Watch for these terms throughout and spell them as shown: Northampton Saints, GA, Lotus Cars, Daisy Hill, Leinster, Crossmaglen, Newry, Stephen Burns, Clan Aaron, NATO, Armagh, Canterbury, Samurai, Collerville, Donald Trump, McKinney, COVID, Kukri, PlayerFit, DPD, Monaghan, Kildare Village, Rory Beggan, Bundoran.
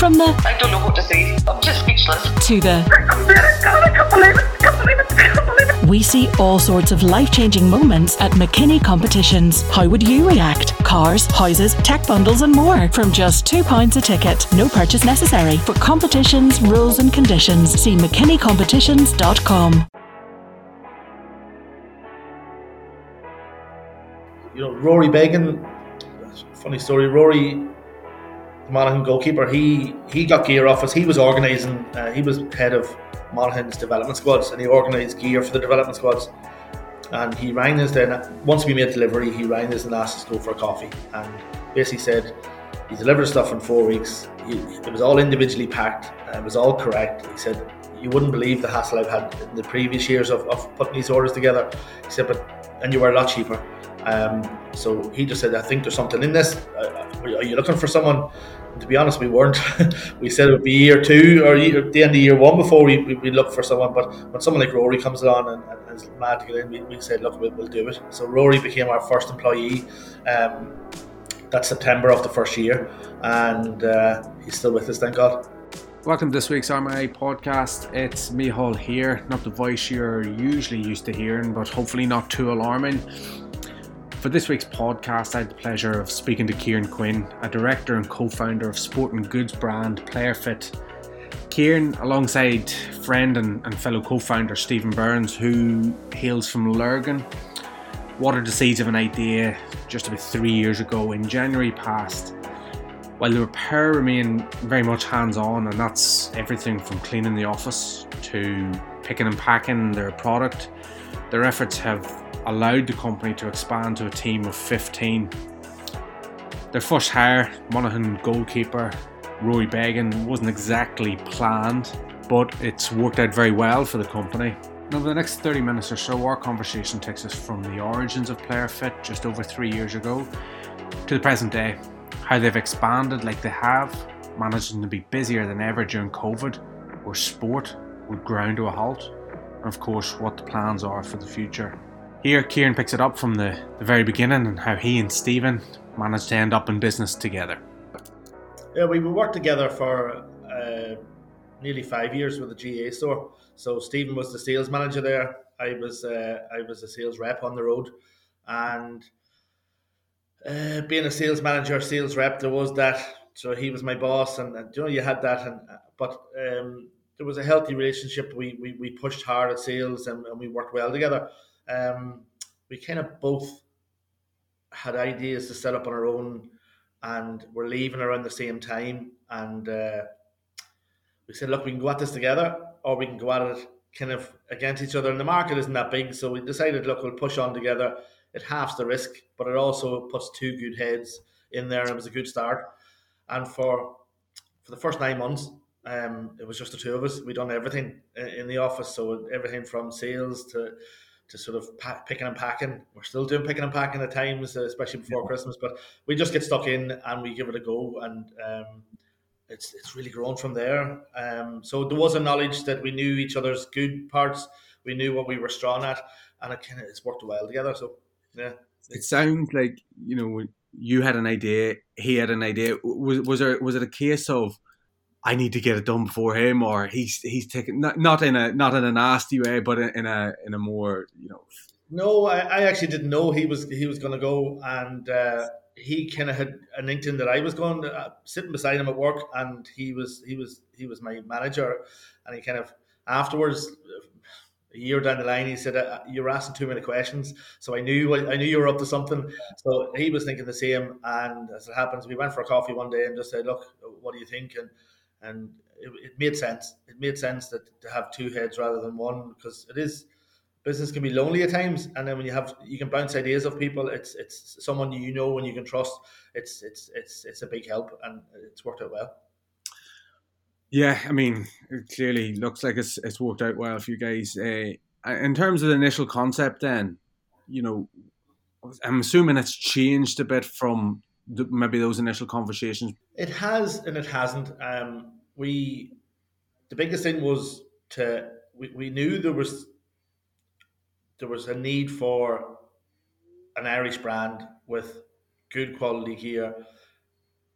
From the I don't know what to say. I'm just speechless. To the I can't believe it. We see all sorts of life-changing moments at McKinney competitions. How would you react? Cars, houses, tech bundles and more from just £2 a ticket. No purchase necessary. For competitions, rules and conditions, see mckinneycompetitions.com. You know, Rory Beggan, funny story, Rory, the Monaghan goalkeeper, he got gear off us. He was organising, he was head of Monaghan's development squads, and he organised gear for the development squads. And he rang us then, once we made delivery, he rang us and asked us to go for a coffee. And basically said, he delivered stuff in 4 weeks, it was all individually packed, it was all correct. He said, you wouldn't believe the hassle I've had in the previous years of putting these orders together. He said, and you were a lot cheaper. So he just said, I think there's something in this. Are you looking for someone? And to be honest, we weren't. We said it would be year two or the end of year one before we looked for someone. But when someone like Rory comes along and is mad to get in, we said, look, we'll do it. So Rory became our first employee that September of the first year. And he's still with us, thank God. Welcome to this week's Armagh podcast. It's Micheál here. Not the voice you're usually used to hearing, but hopefully not too alarming. For this week's podcast, I had the pleasure of speaking to Kieran Quinn, a director and co-founder of sporting goods brand PlayerFit. Kieran, alongside friend and fellow co-founder Stephen Burns, who hails from Lurgan, watered the seeds of an idea just about 3 years ago in January past. While the repair remained very much hands-on, and that's everything from cleaning the office to picking and packing their product, their efforts have allowed the company to expand to a team of 15. Their first hire, Monaghan goalkeeper Rory Beggan, wasn't exactly planned, but it's worked out very well for the company. Now, over the next 30 minutes or so, our conversation takes us from the origins of PlayerFit just over 3 years ago to the present day, how they've expanded like they have, managing to be busier than ever during COVID, where sport would ground to a halt, and of course what the plans are for the future. Here, Kieran picks it up from the very beginning and how he and Stephen managed to end up in business together. Yeah, we worked together for nearly 5 years with the GA store. So Stephen was the sales manager there. I was a sales rep on the road, and being a sales manager, sales rep, there was that. So he was my boss, and you know, you had that, but there was a healthy relationship. We pushed hard at sales, and we worked well together. We kind of both had ideas to set up on our own, and we're leaving around the same time, and we said, look, we can go at this together, or we can go at it kind of against each other, and the market isn't that big, so we decided, look, we'll push on together. It halves the risk, but it also puts two good heads in there, and it was a good start. And for the first 9 months, it was just the two of us. We'd done everything in the office, so everything from sales to sort of picking and packing. We're still doing picking and packing at times, especially before Christmas, but we just get stuck in and we give it a go, and it's really grown from there. So there was a knowledge that we knew each other's good parts, we knew what we were strong at, and it's worked well together, so yeah. It sounds like, you know, you had an idea, he had an idea. Was it a case of, I need to get it done before him, or he's taking not in a nasty way, but in a more, you know. No, I actually didn't know he was going to go, and he kind of had an inkling that I was going. Sitting beside him at work, and he was my manager, and he kind of afterwards, a year down the line, he said, "You're asking too many questions." So I knew you were up to something. So he was thinking the same, and as it happens, we went for a coffee one day and just said, "Look, what do you think?" And it made sense. It made sense that to have two heads rather than one, because business can be lonely at times. And then when you can bounce ideas off people. It's someone you know and you can trust. It's a big help, and it's worked out well. Yeah, I mean, it clearly looks like it's worked out well for you guys. In terms of the initial concept, then, you know, I'm assuming it's changed a bit from maybe those initial conversations. It has and it hasn't. The biggest thing was we knew there was a need for an Irish brand with good quality gear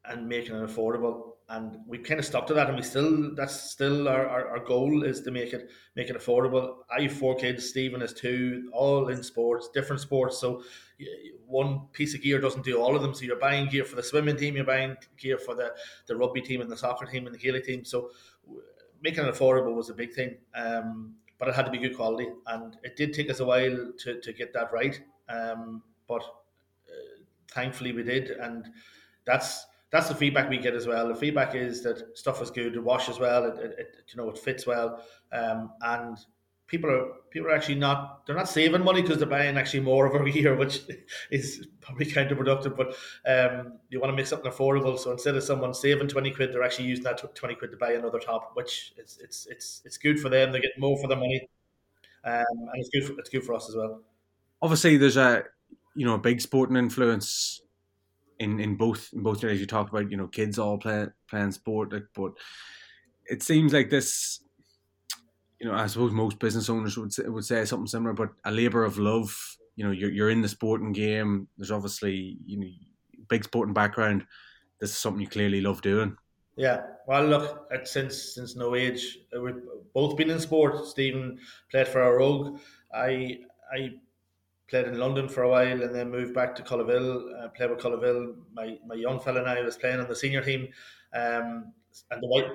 and making it affordable. and we kind of stuck to that, and we still, that's still our goal, is to make it affordable. I have four kids, Stephen has two, all in sports, different sports. So one piece of gear doesn't do all of them. So you're buying gear for the swimming team, you're buying gear for the rugby team and the soccer team and the Gaelic team. So making it affordable was a big thing, but it had to be good quality, and it did take us a while to get that right. But thankfully we did, and that's the feedback we get as well. The feedback is that stuff is good, it washes well, it fits well, and people are actually not saving money because they're buying actually more of our gear, which is probably counterproductive. But you want to make something affordable, so instead of someone saving 20 quid, they're actually using that 20 quid to buy another top, which it's good for them. They get more for their money, and it's good for us as well. Obviously, there's a big sporting influence in both areas. You talked about, kids all playing sport, but it seems like this, I suppose most business owners would say something similar, but a labour of love. You're in the sporting game. There's obviously big sporting background. This is something you clearly love doing. Yeah, well, look, since no age, we've both been in sport. Stephen played for our Rogue. I played in London for a while and then moved back to Collerville. Played with Collerville. My young fella now was playing on the senior team. And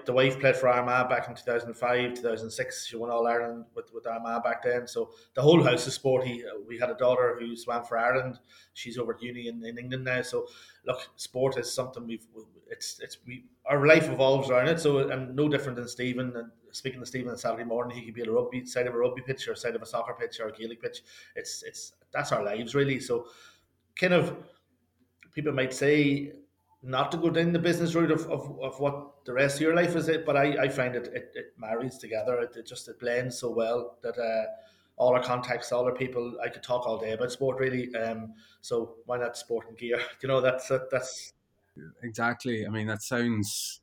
the wife played for Armagh back in 2005, 2006. She won All Ireland with Armagh back then. So the whole house is sporty. We had a daughter who swam for Ireland. She's over at uni in England now. So look, sport is something our life evolves around it. So, and no different than Stephen. And speaking to Stephen on Saturday morning, he could be at a rugby side of a rugby pitch or side of a soccer pitch or a Gaelic pitch. That's our lives really. So kind of people might say not to go down the business route of what the rest of your life is, but I find it marries together. It blends so well that all our contacts, all our people, I could talk all day about sport really. So why not sport and gear? That's exactly. I mean, that sounds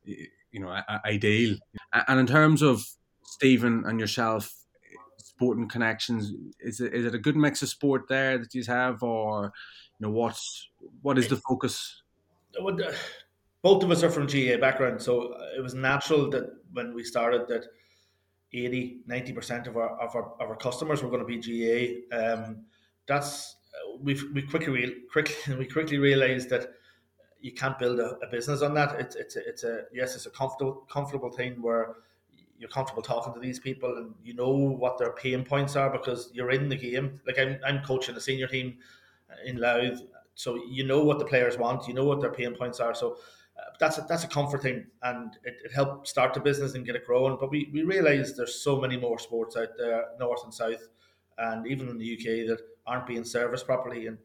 ideal. And in terms of Stephen and yourself, sporting connections, is it a good mix of sport there that you have, or what is the focus? Both of us are from GA background, so it was natural that when we started that 80-90% of our customers were going to be GA. We quickly realized that you can't build a business on that. It's a comfortable thing where you're comfortable talking to these people and you know what their pain points are because you're in the game. Like I'm coaching a senior team in Louth. So you know what the players want, you know what their pain points are. So that's a comfort thing, and it helped start the business and get it growing. But we realised there's so many more sports out there, north and south, and even in the UK that aren't being serviced properly. And,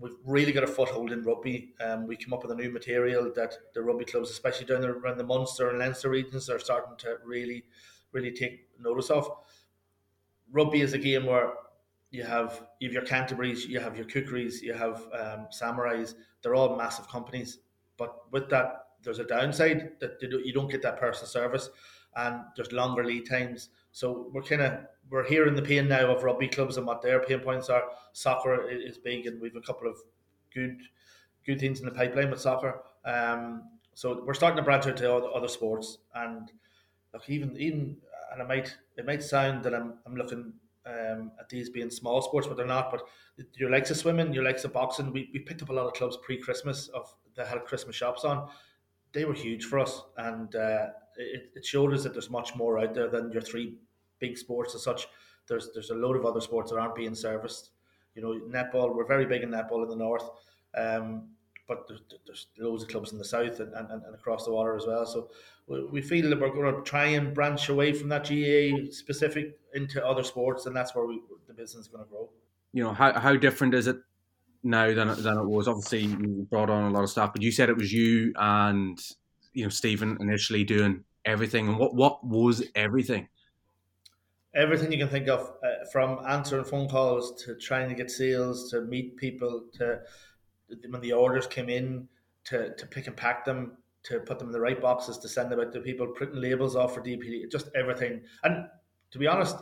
we've really got a foothold in rugby. We came up with a new material that the rugby clubs, especially down around the Munster and Leinster regions, are starting to really, really take notice of. Rugby is a game where you have your Canterbury's, you have your Kukris, you have Samurais. They're all massive companies. But with that, there's a downside that you don't get that personal service, and there's longer lead times. So we're hearing the pain now of rugby clubs and what their pain points are. Soccer is big, and we've a couple of good things in the pipeline with soccer. So we're starting to branch out to other sports, and look, even and it might sound that I'm looking at these being small sports, but they're not. But your likes of swimming, your likes of boxing, we picked up a lot of clubs pre-Christmas that had Christmas shops on. They were huge for us, and it showed us that there's much more out there than your three big sports as such. There's a load of other sports that aren't being serviced. Netball, we're very big in netball in the north, but there's loads of clubs in the south and across the water as well. So we feel that we're going to try and branch away from that GA specific into other sports, and that's where the business is going to grow. How different is it now than it was? Obviously, you brought on a lot of staff, but you said it was you and Stephen initially doing everything. And what was everything? Everything you can think of, from answering phone calls to trying to get sales, to meet people, to when the orders came in, to pick and pack them, to put them in the right boxes, to send them out to people, printing labels off for DPD, just everything. And to be honest,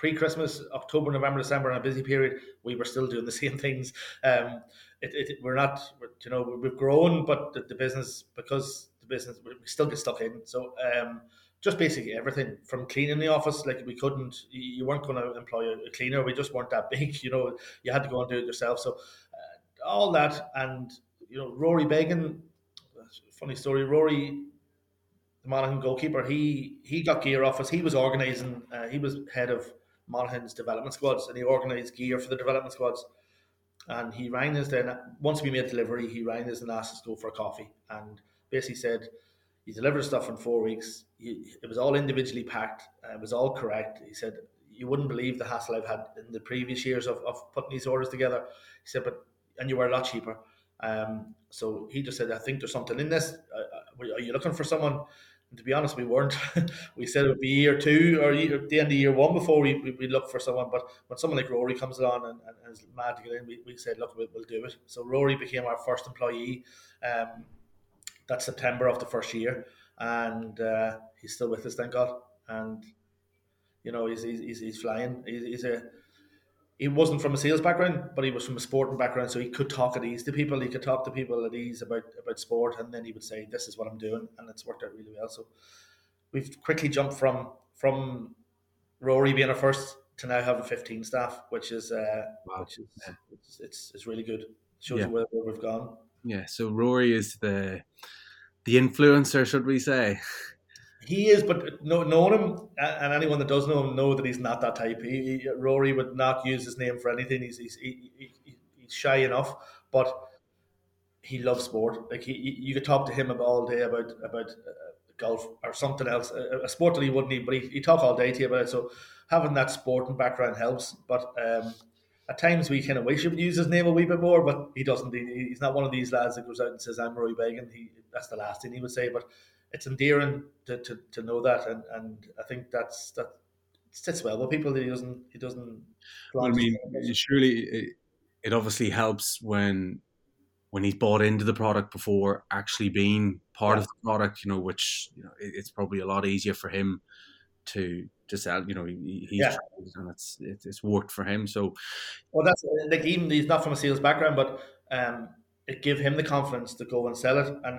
pre-Christmas, October, November, December, in a busy period, we were still doing the same things. We've grown, but the business, we still get stuck in. So just basically everything from cleaning the office, like you weren't going to employ a cleaner. We just weren't that big, you had to go and do it yourself. So all that, and Rory Beggan, funny story, Rory, the Monaghan goalkeeper, he got gear off us. He was organising, he was head of Monaghan's development squads, and he organised gear for the development squads. And he rang us then, once we made delivery, he rang us and asked us to go for a coffee. And basically said, you delivered stuff in 4 weeks. It was all individually packed. It was all correct. He said, you wouldn't believe the hassle I've had in the previous years of putting these orders together. He said, and you were a lot cheaper. So he just said, I think there's something in this. Are you looking for someone? And to be honest, we weren't. We said it would be year two or at the end of year one before we looked for someone. But when someone like Rory comes along and is mad to get in, we said, look, we'll do it. So Rory became our first employee that September of the first year. And he's still with us, thank God. And, he's flying. He wasn't from a sales background, but he was from a sporting background, so he could talk at ease to people. He could talk to people at ease about sport, and then he would say, this is what I'm doing, and it's worked out really well. So we've quickly jumped from Rory being our first to now having 15 staff, which is wow. Which is it's really good. It shows you where we've gone. Yeah, so Rory is the influencer, should we say. He is, but knowing him, and anyone that does know him, know that he's not that type. Rory would not use his name for anything. He's shy enough, but he loves sport. Like you could talk to him all day about golf or something else, a sport that he wouldn't even, but he'd talk all day to you about it. So having that sporting background helps. But at times we kind of wish he would use his name a wee bit more, but he doesn't. He's not one of these lads that goes out and says, I'm Rory Beggan. That's the last thing he would say, but it's endearing to know that, and I think that sits well with people that he doesn't. Well, I mean, surely it obviously helps when he's bought into the product before actually being part of the product. It's probably a lot easier for him to sell. And it's worked for him. So, well, that's like even he's not from a sales background, but it gave him the confidence to go and sell it. And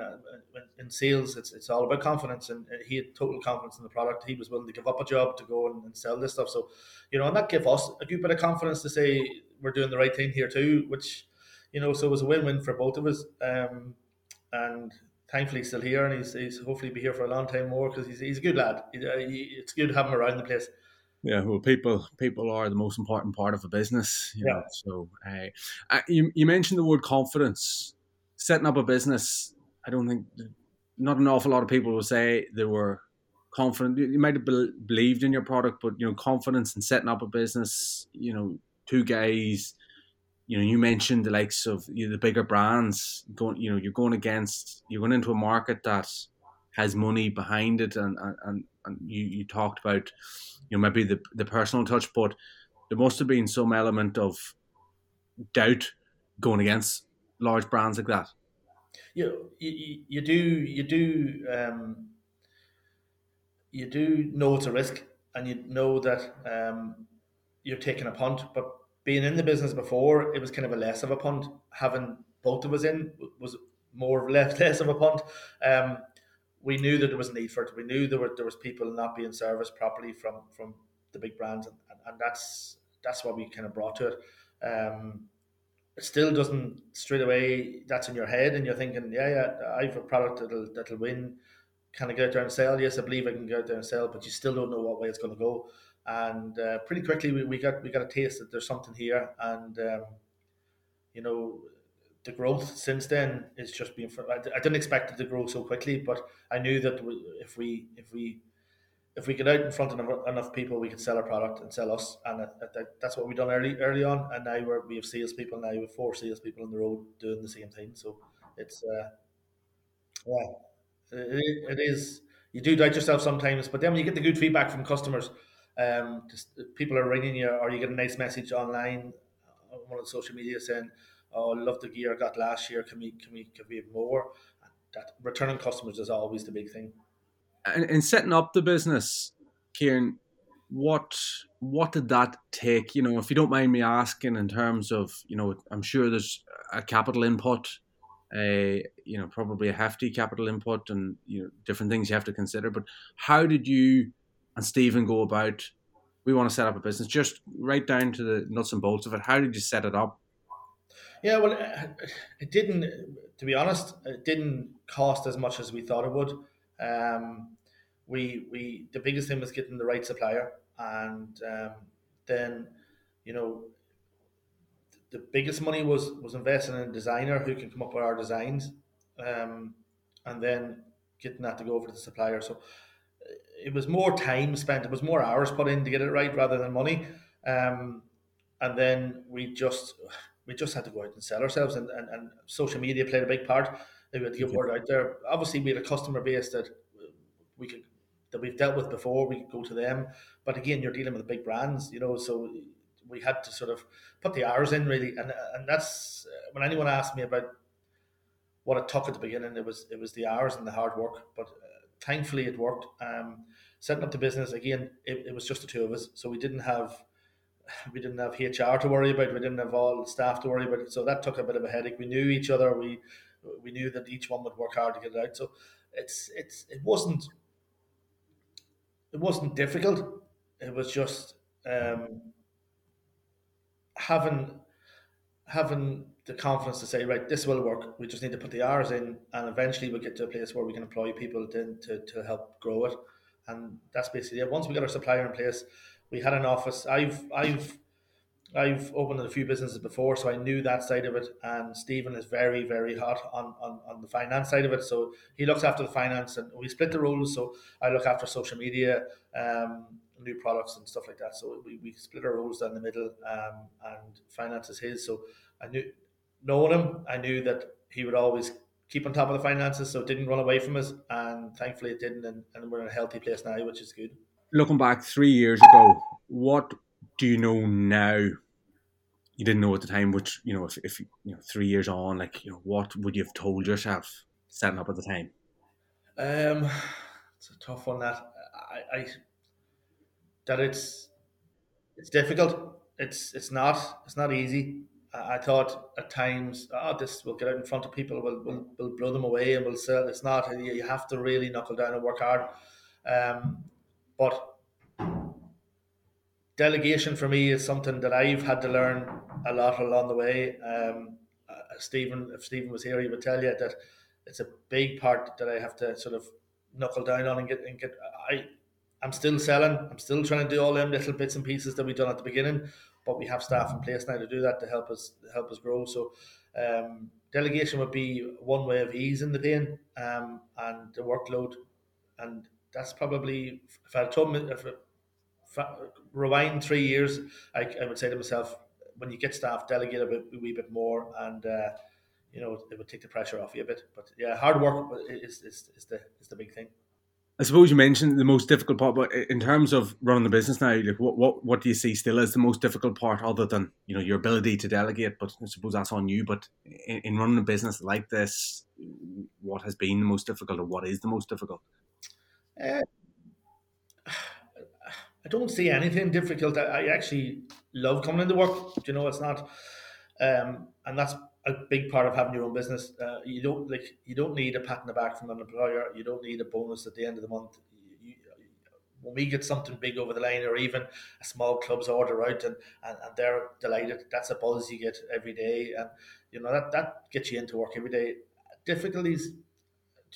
in sales, it's all about confidence. And he had total confidence in the product. He was willing to give up a job to go and sell this stuff. So, and that gave us a good bit of confidence to say we're doing the right thing here too, which, so it was a win-win for both of us. And thankfully he's still here, and he's hopefully be here for a long time more, because he's a good lad. It's good to have him around the place. Yeah, well, people are the most important part of a business. So you mentioned the word confidence. Setting up a business, I don't think not an awful lot of people will say they were confident. You might have believed in your product, but confidence in setting up a business. Two guys. You mentioned the likes of the bigger brands. Going, you're going into a market that has money behind it, and you talked about, maybe the personal touch, but there must have been some element of doubt going against large brands like that. You do know it's a risk, and you know that you're taking a punt. But being in the business before, it was kind of a less of a punt. Having both of us in was more or less of a punt. We knew that there was a need for it. We knew there was people not being serviced properly from the big brands, and that's what we kind of brought to it. It still doesn't straight away. That's in your head, and you're thinking, I have a product that'll win. Can I go out there and sell? Yes, I believe I can go out there and sell, but you still don't know what way it's going to go. And pretty quickly we got a taste that there's something here, and the growth since then is just been. I didn't expect it to grow so quickly, but I knew that if we get out in front of enough people, we could sell our product and sell us, and that's what we done early on. And now we have salespeople. Now we have 4 salespeople on the road doing the same thing. So it's it is. You do doubt yourself sometimes, but then when you get the good feedback from customers, people are ringing you, or you get a nice message online on one of the social media saying, oh, I love the gear I got last year. Can we have more? That returning customers is always the big thing. And in setting up the business, Kieran, what what did that take? You know, if you don't mind me asking, in terms of, you know, I'm sure there's a capital input, you know, probably a hefty capital input, and, you know, different things you have to consider. But how did you and Stephen go about, we want to set up a business, just right down to the nuts and bolts of it? How did you set it up? Yeah, well, it didn't, to be honest, it didn't cost as much as we thought it would. We the biggest thing was getting the right supplier. And then, you know, the biggest money was investing in a designer who can come up with our designs, and then getting that to go over to the supplier. So it was more time spent. It was more hours put in to get it right rather than money. And then we just had to go out and sell ourselves, and social media played a big part. We had to get word out there. Obviously, we had a customer base that we've dealt with before. We go to them, but again, you're dealing with the big brands, you know, so we had to sort of put the hours in, really. And that's when anyone asked me about what it took at the beginning, it was the hours and the hard work, but thankfully it worked. Setting up the business, again, it was just the two of us, so we didn't have HR to worry about, we didn't have all staff to worry about, so that took a bit of a headache. We knew each other, we knew that each one would work hard to get it out, so it wasn't difficult. It was just having the confidence to say, right, this will work. We just need to put the hours in, and eventually we'll get to a place where we can employ people to help grow it. And that's basically it. Once we got our supplier in place, we had an office. I've opened a few businesses before, so I knew that side of it. And Stephen is very, very hot on the finance side of it. So he looks after the finance, and we split the roles. So I look after social media, new products and stuff like that. So we split our roles down the middle, and finance is his. So I knew that he would always keep on top of the finances, so it didn't run away from us. And thankfully it didn't. And we're in a healthy place now, which is good. Looking back 3 years ago, what do you know now you didn't know at the time, which, you know, if you know, 3 years on, like, you know, what would you have told yourself setting up at the time? It's a tough one, that it's difficult. It's not easy. I thought at times, this will get out in front of people, we'll blow them away and we'll sell. It's not. You have to really knuckle down and work hard. But delegation for me is something that I've had to learn a lot along the way. If Stephen was here, he would tell you that it's a big part that I have to sort of knuckle down on and get. I'm still selling. I'm still trying to do all them little bits and pieces that we done at the beginning, but we have staff in place now to do that, to help us grow. So delegation would be one way of easing the pain and the workload. And that's probably, if I told me, rewind 3 years, I would say to myself, when you get staff, delegate a wee bit more, and you know, it would take the pressure off you a bit. But yeah, hard work is the big thing. I suppose you mentioned the most difficult part, but in terms of running the business now, like, what do you see still as the most difficult part, other than, you know, your ability to delegate? But I suppose that's on you. But in running a business like this, what has been the most difficult, or what is the most difficult? I don't see anything difficult. I actually love coming into work. You know, it's not, and that's a big part of having your own business. You don't need a pat on the back from an employer. You don't need a bonus at the end of the month. When we get something big over the line, or even a small club's order out, and they're delighted, that's a buzz you get every day, and you know that gets you into work every day. Difficulties,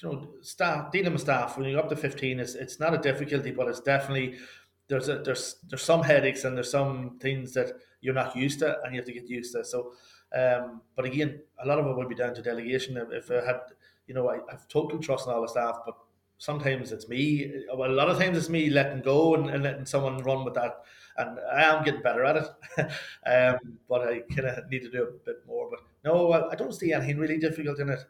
you know, staff, dealing with staff when you're up to 15, it's not a difficulty, but it's definitely. There's some headaches, and there's some things that you're not used to, and you have to get used to. So, but again, a lot of it would be down to delegation. If I had, you know, I have total trust in all the staff, but sometimes it's me. Well, a lot of times it's me letting go and letting someone run with that, and I am getting better at it. But I kind of need to do a bit more. But no, I don't see anything really difficult in it.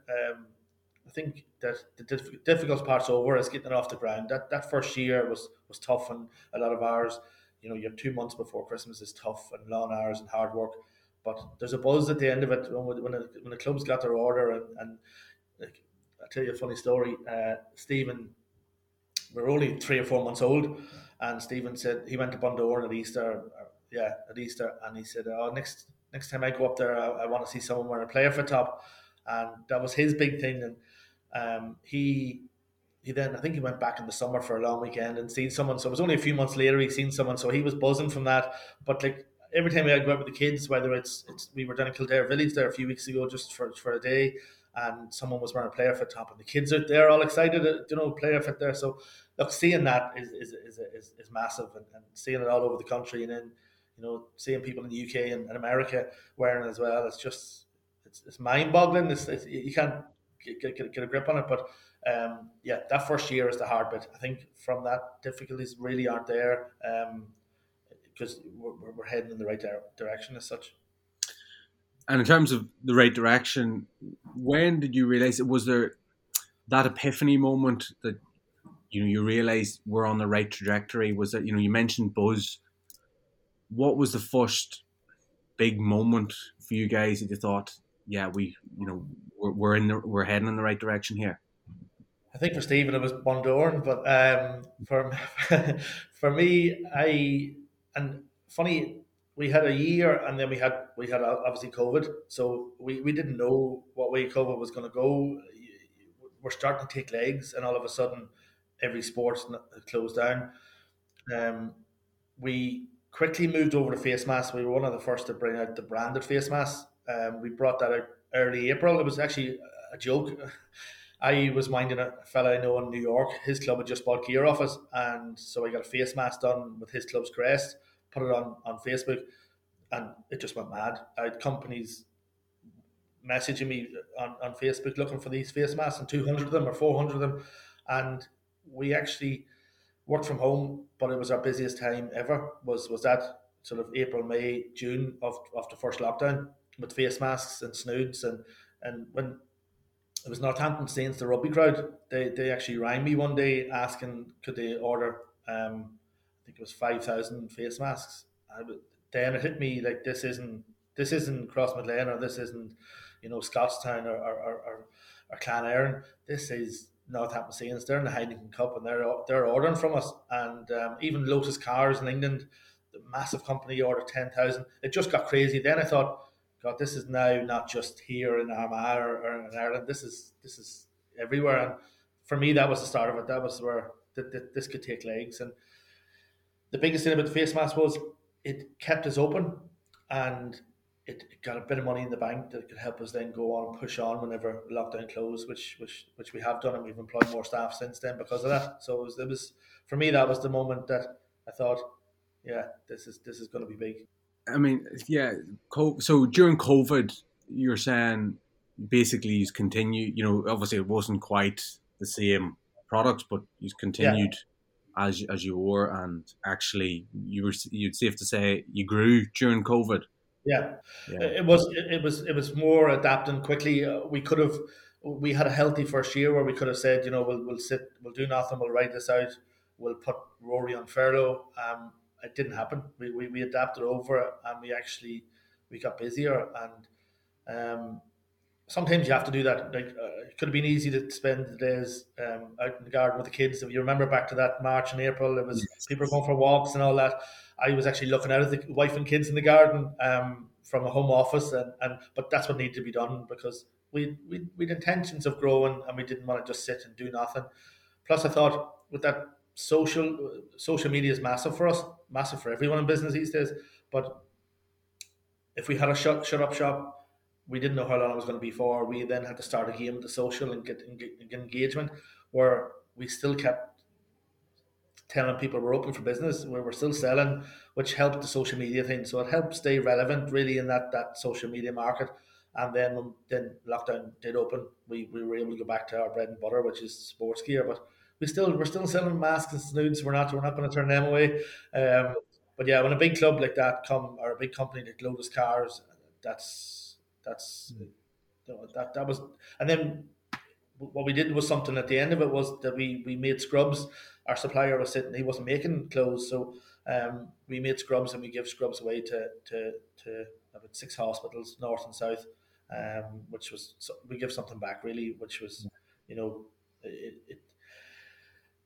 I think that the difficult part's over, is getting it off the ground. That first year was tough, and a lot of hours. You know, your 2 months before Christmas is tough, and long hours and hard work. But there's a buzz at the end of it when the club's got their order. And I'll tell you a funny story. Stephen we were only 3 or 4 months old, and Stephen said he went to Bundoran at Easter, and he said, "Oh, next time I go up there, I want to see someone wearing a PlayerFit top," and that was his big thing. And he then, I think he went back in the summer for a long weekend and seen someone. So it was only a few months later he'd seen someone, so he was buzzing from that. But like every time I go out with the kids, whether it's we were down in Kildare Village there a few weeks ago just for a day, and someone was wearing a PlayerFit top, and the kids out there all excited, PlayerFit there. So look, seeing that is massive, and seeing it all over the country, and then seeing people in the UK and America wearing it as well. It's just it's mind boggling. It's you can't get a grip on it, but. That first year is the hard bit. I think from that, difficulties really aren't there because we're heading in the right direction as such. And in terms of the right direction, when did you realise it? Was there that epiphany moment that you realised we're on the right trajectory? Was that you mentioned buzz? What was the first big moment for you guys that you thought, we're heading in the right direction here? I think for Stephen it was Bundoran, but for me, funny, we had a year, and then we had obviously COVID, so we didn't know what way COVID was going to go. We're starting to take legs, and all of a sudden, every sport's closed down. We quickly moved over to face masks. We were one of the first to bring out the branded face masks. We brought that out early April. It was actually a joke. I was minding a fella I know in New York. His club had just bought gear off us, and so I got a face mask done with his club's crest, put it on Facebook, and it just went mad. I had companies messaging me on Facebook looking for these face masks, and 200 of them or 400 of them, and we actually worked from home, but it was our busiest time ever, was that sort of April, May, June of the first lockdown, with face masks and snoods, and when... It was Northampton Saints, the rugby crowd. They actually rang me one day asking could they order, I think it was 5,000 face masks. Then it hit me like this isn't Crossmaglen, or this isn't Scotstown or Clan Aaron. This is Northampton Saints. They're in the Heineken Cup, and they're ordering from us. And even Lotus Cars in England, the massive company, ordered 10,000. It just got crazy. Then I thought, God, this is now not just here in Armagh or in Ireland. This is everywhere, and for me, that was the start of it. That was where this could take legs. And the biggest thing about the face mask was it kept us open, and it got a bit of money in the bank that could help us then go on and push on whenever lockdown closed, which we have done, and we've employed more staff since then because of that. So it was for me, that was the moment that I thought, this is going to be big. I mean, so during COVID, you're saying basically you continue, obviously it wasn't quite the same products, but you continued as you were, and actually you'd safe to say you grew during COVID. Yeah. It was more adapting quickly. We had a healthy first year where we could have said, we'll sit, we'll do nothing, we'll ride this out, we'll put Rory on furlough. It didn't happen. We adapted over, and we got busier, and sometimes you have to do that. Like it could have been easy to spend the days out in the garden with the kids. If you remember back to that March and April, it was people going for walks and all that. I was actually looking out at the wife and kids in the garden from a home office, but that's what needed to be done because we'd intentions of growing, and we didn't want to just sit and do nothing. Plus, I thought with that. Social media is massive for us, massive for everyone in business these days. But if we had a shut up shop, we didn't know how long it was going to be for. We then had to start a game with the social and get engagement, where we still kept telling people we're open for business, where we're still selling, which helped the social media thing. So it helped stay relevant really in that social media market. And then when lockdown did open, we were able to go back to our bread and butter, which is sports gear, but. We're still selling masks and snoods. We're not going to turn them away. When a big club like that or a big company like Lotus Cars, that was. And then what we did was something at the end of it was that we made scrubs. Our supplier was sitting; he wasn't making clothes, so we made scrubs, and we give scrubs away to about 6 hospitals, north and south. Which was we give something back really, which was.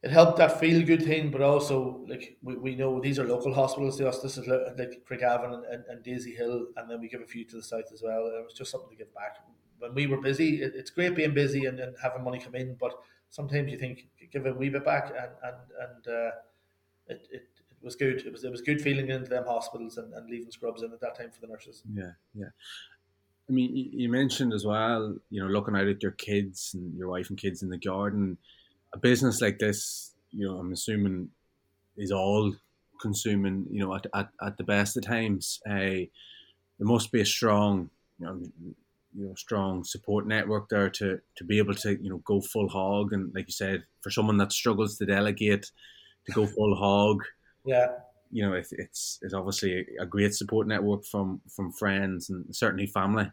it helped that feel good thing, but also like we know these are local hospitals to us. This is like Craigavon and Daisy Hill, and then we give a few to the south as well. It was just something to give back. When we were busy, it's great being busy and having money come in, but sometimes you think give a wee bit back, and it was good. It was good feeling into them hospitals and leaving scrubs in at that time for the nurses. Yeah. I mean, you mentioned as well, you know, looking out at your kids and your wife and kids in the garden. A business like this, you know, I'm assuming is all consuming, you know, at the best of times. There must be a strong, strong support network there to be able to, you know, go full hog. And like you said, for someone that struggles to delegate, to go full hog. Yeah. You know, it's obviously a great support network from friends and certainly family.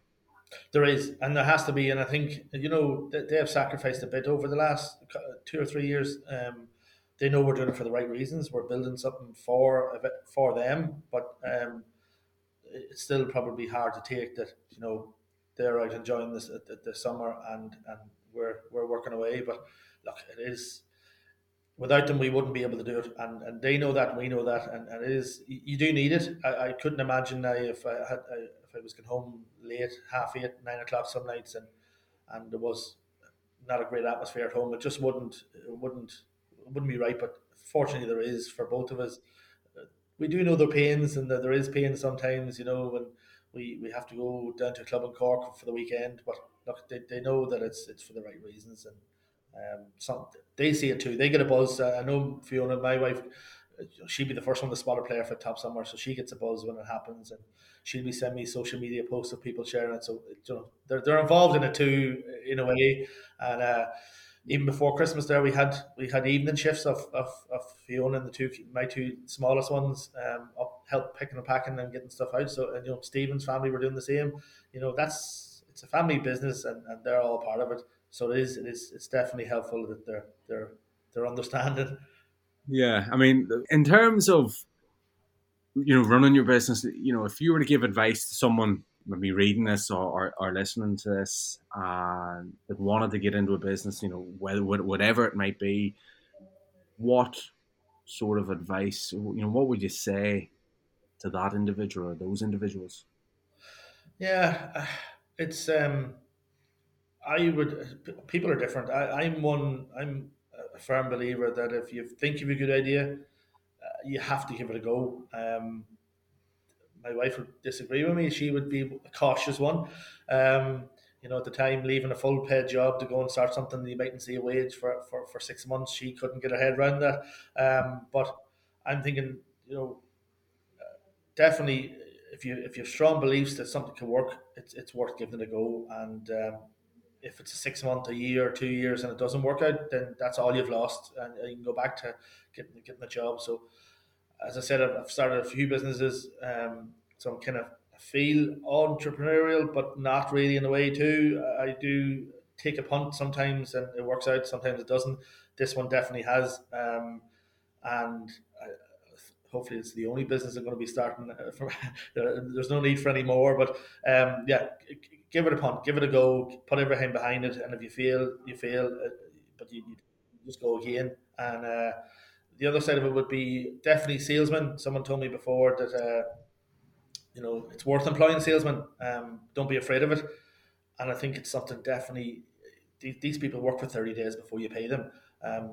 There is, and there has to be, and I think, you know, they have sacrificed a bit over the last 2 or 3 years. They know we're doing it for the right reasons. We're building something for them, but it's still probably hard to take that, you know, they're out enjoying this this summer and we're working away. But look, it is, without them we wouldn't be able to do it, and they know that, we know that, and it is, you do need it. I couldn't imagine now if I was getting home late, 8:30, 9 o'clock some nights, and there was not a great atmosphere at home. It just wouldn't be right. But fortunately, there is for both of us. We do know their pains, and that there is pain sometimes. You know, when we have to go down to a club in Cork for the weekend, but look, they know that it's for the right reasons, and they see it too. They get a buzz. I know Fiona, my wife, she'd be the first one to spot a player for top summer, so she gets a buzz when it happens, and she'll be sending me social media posts of people sharing it. So, you know, they're involved in it too in a way. And even before Christmas, there we had evening shifts of Fiona and my two smallest ones up help picking and packing and getting stuff out. So, and you know, Stephen's family were doing the same. You know, it's a family business, and they're all part of it. So it's definitely helpful that they're understanding. Yeah, I mean, in terms of, you know, running your business, you know, if you were to give advice to someone, maybe reading this or listening to this, that wanted to get into a business, you know, whatever it might be, what sort of advice, you know, what would you say to that individual or those individuals? Yeah, it's, people are different. I'm a firm believer that if you think of a good idea, you have to give it a go. My wife would disagree with me. She would be a cautious one. You know, at the time, leaving a full paid job to go and start something, you mightn't see a wage for 6 months. She couldn't get her head around that. But I'm thinking, you know, definitely if you have strong beliefs that something can work, it's worth giving it a go. And if it's a 6 month, a year, 2 years, and it doesn't work out, then that's all you've lost, and you can go back to getting a job. So, as I said, I've started a few businesses, so I'm kind of feel entrepreneurial, but not really in a way too. I do take a punt sometimes, and it works out. Sometimes it doesn't. This one definitely has, and hopefully it's the only business I'm going to be starting. There's no need for any more, but yeah. Give it a punt, give it a go, put everything behind it, and if you fail, you fail, but you just go again. And the other side of it would be definitely salesmen. Someone told me before that, you know, it's worth employing salesmen. Don't be afraid of it. And I think it's something definitely, these people work for 30 days before you pay them.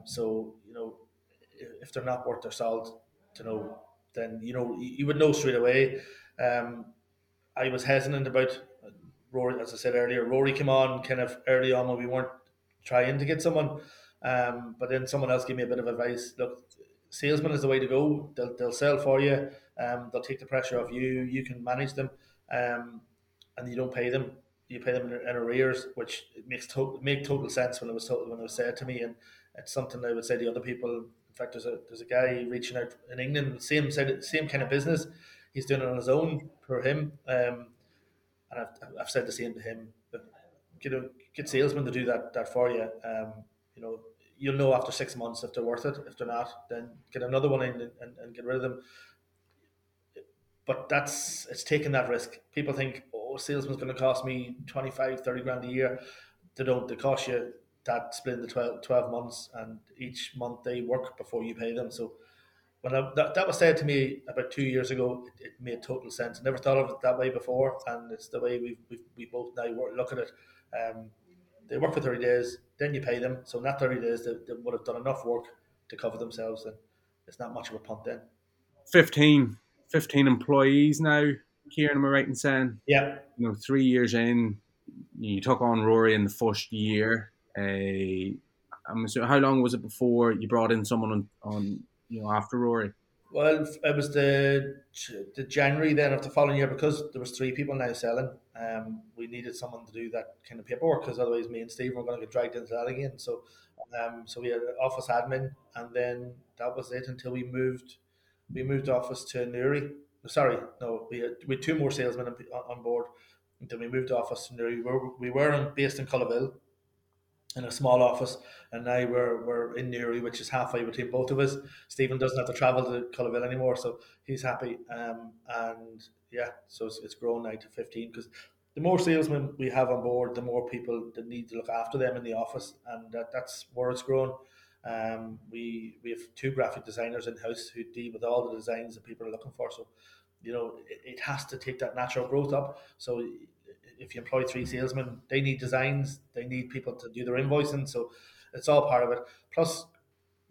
So, you know, if they're not worth their salt, to know, then, you know, you would know straight away. I was hesitant about Rory, as I said earlier. Rory came on kind of early on when we weren't trying to get someone, but then someone else gave me a bit of advice. Look, salesman is the way to go. They'll sell for you. They'll take the pressure off you. You can manage them, and you don't pay them. You pay them in arrears, which make total sense when it was said to me, and it's something I would say to other people. In fact, there's a guy reaching out in England, same kind of business. He's doing it on his own, per him. And I've said the same to him, but get salesmen to do that for you. You know, you'll know after 6 months if they're worth it. If they're not, then get another one in and get rid of them. But it's taking that risk. People think, oh, salesman's going to cost me 25-30 grand a year. They don't. They cost you that split into 12 months, and each month they work before you pay them. So when that was said to me about 2 years ago, it made total sense. I never thought of it that way before, and it's the way we both now look at it. They work for 30 days, then you pay them. So in that 30 days, they would have done enough work to cover themselves, and it's not much of a punt then. 15 employees now, Kieran, am I right in saying? Yeah. 3 years in, you took on Rory in the first year. So how long was it before you brought in someone on after Rory? Well, it was the January then of the following year, because there was 3 people now selling. We needed someone to do that kind of paperwork, because otherwise me and Steve were going to get dragged into that again. So we had an office admin, and then that was it until we moved. We moved office to Newry. Sorry, no, we had 2 more salesmen on board. And then we moved office to Newry. We were based in Collerville, in a small office, and now we're in Newry, which is halfway between both of us. Stephen doesn't have to travel to Collerville anymore, so he's happy. So it's grown now to 15, because the more salesmen we have on board, the more people that need to look after them in the office, and that's where it's grown. We have 2 graphic designers in house who deal with all the designs that people are looking for. So it has to take that natural growth up. So if you employ 3 salesmen, they need designs, they need people to do their invoicing, so it's all part of it. Plus,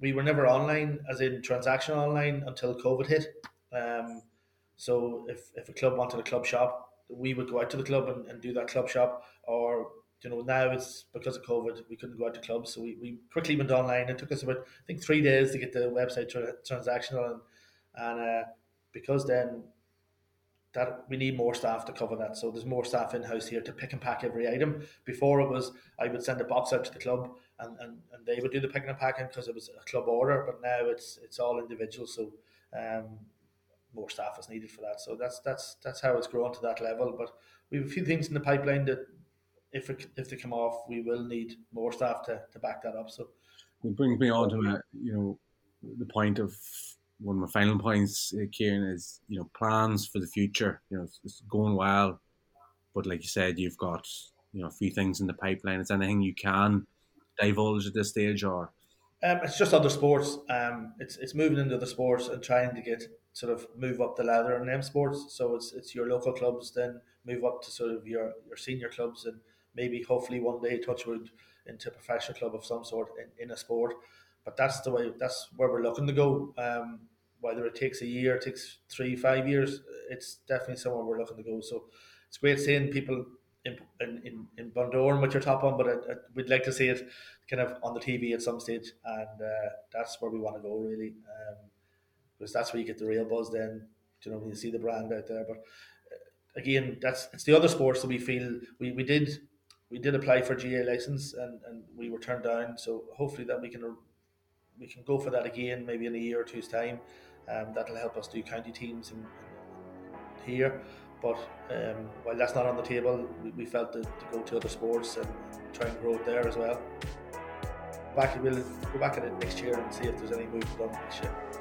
we were never online, as in transaction online, until COVID hit. So if a club wanted a club shop, we would go out to the club and do that club shop. Or now it's because of COVID, we couldn't go out to clubs, so we quickly went online. It took us about 3 days to get the website transactional, and because then that we need more staff to cover that. So there's more staff in-house here to pick and pack every item. Before it was, I would send a box out to the club and they would do the picking and packing because it was a club order, but now it's all individual. So more staff is needed for that. So that's how it's grown to that level. But we have a few things in the pipeline that if they come off, we will need more staff to back that up. So it brings me on to the point of one of my final points, Kieran, is plans for the future. It's going well, but like you said, you've got a few things in the pipeline. Is anything you can divulge at this stage, or? It's just other sports. It's moving into the sports and trying to get move up the ladder in them sports. So it's your local clubs, then move up to your senior clubs, and maybe hopefully one day, touch wood, into a professional club of some sort in a sport. But that's where we're looking to go. Whether it takes a year, it takes 3-5 years, it's definitely somewhere we're looking to go. So it's great seeing people in Bundoran with your top on, but we'd like to see it kind of on the TV at some stage, and that's where we want to go, really, because that's where you get the real buzz then, when you see the brand out there. But again, it's the other sports that we feel we did apply for GA license, and we were turned down, so hopefully that we can go for that again, maybe in a year or two's time. That'll help us do county teams and here. But while that's not on the table, we felt to go to other sports and try and grow it there as well. We'll go back at it next year and see if there's any moves done next year.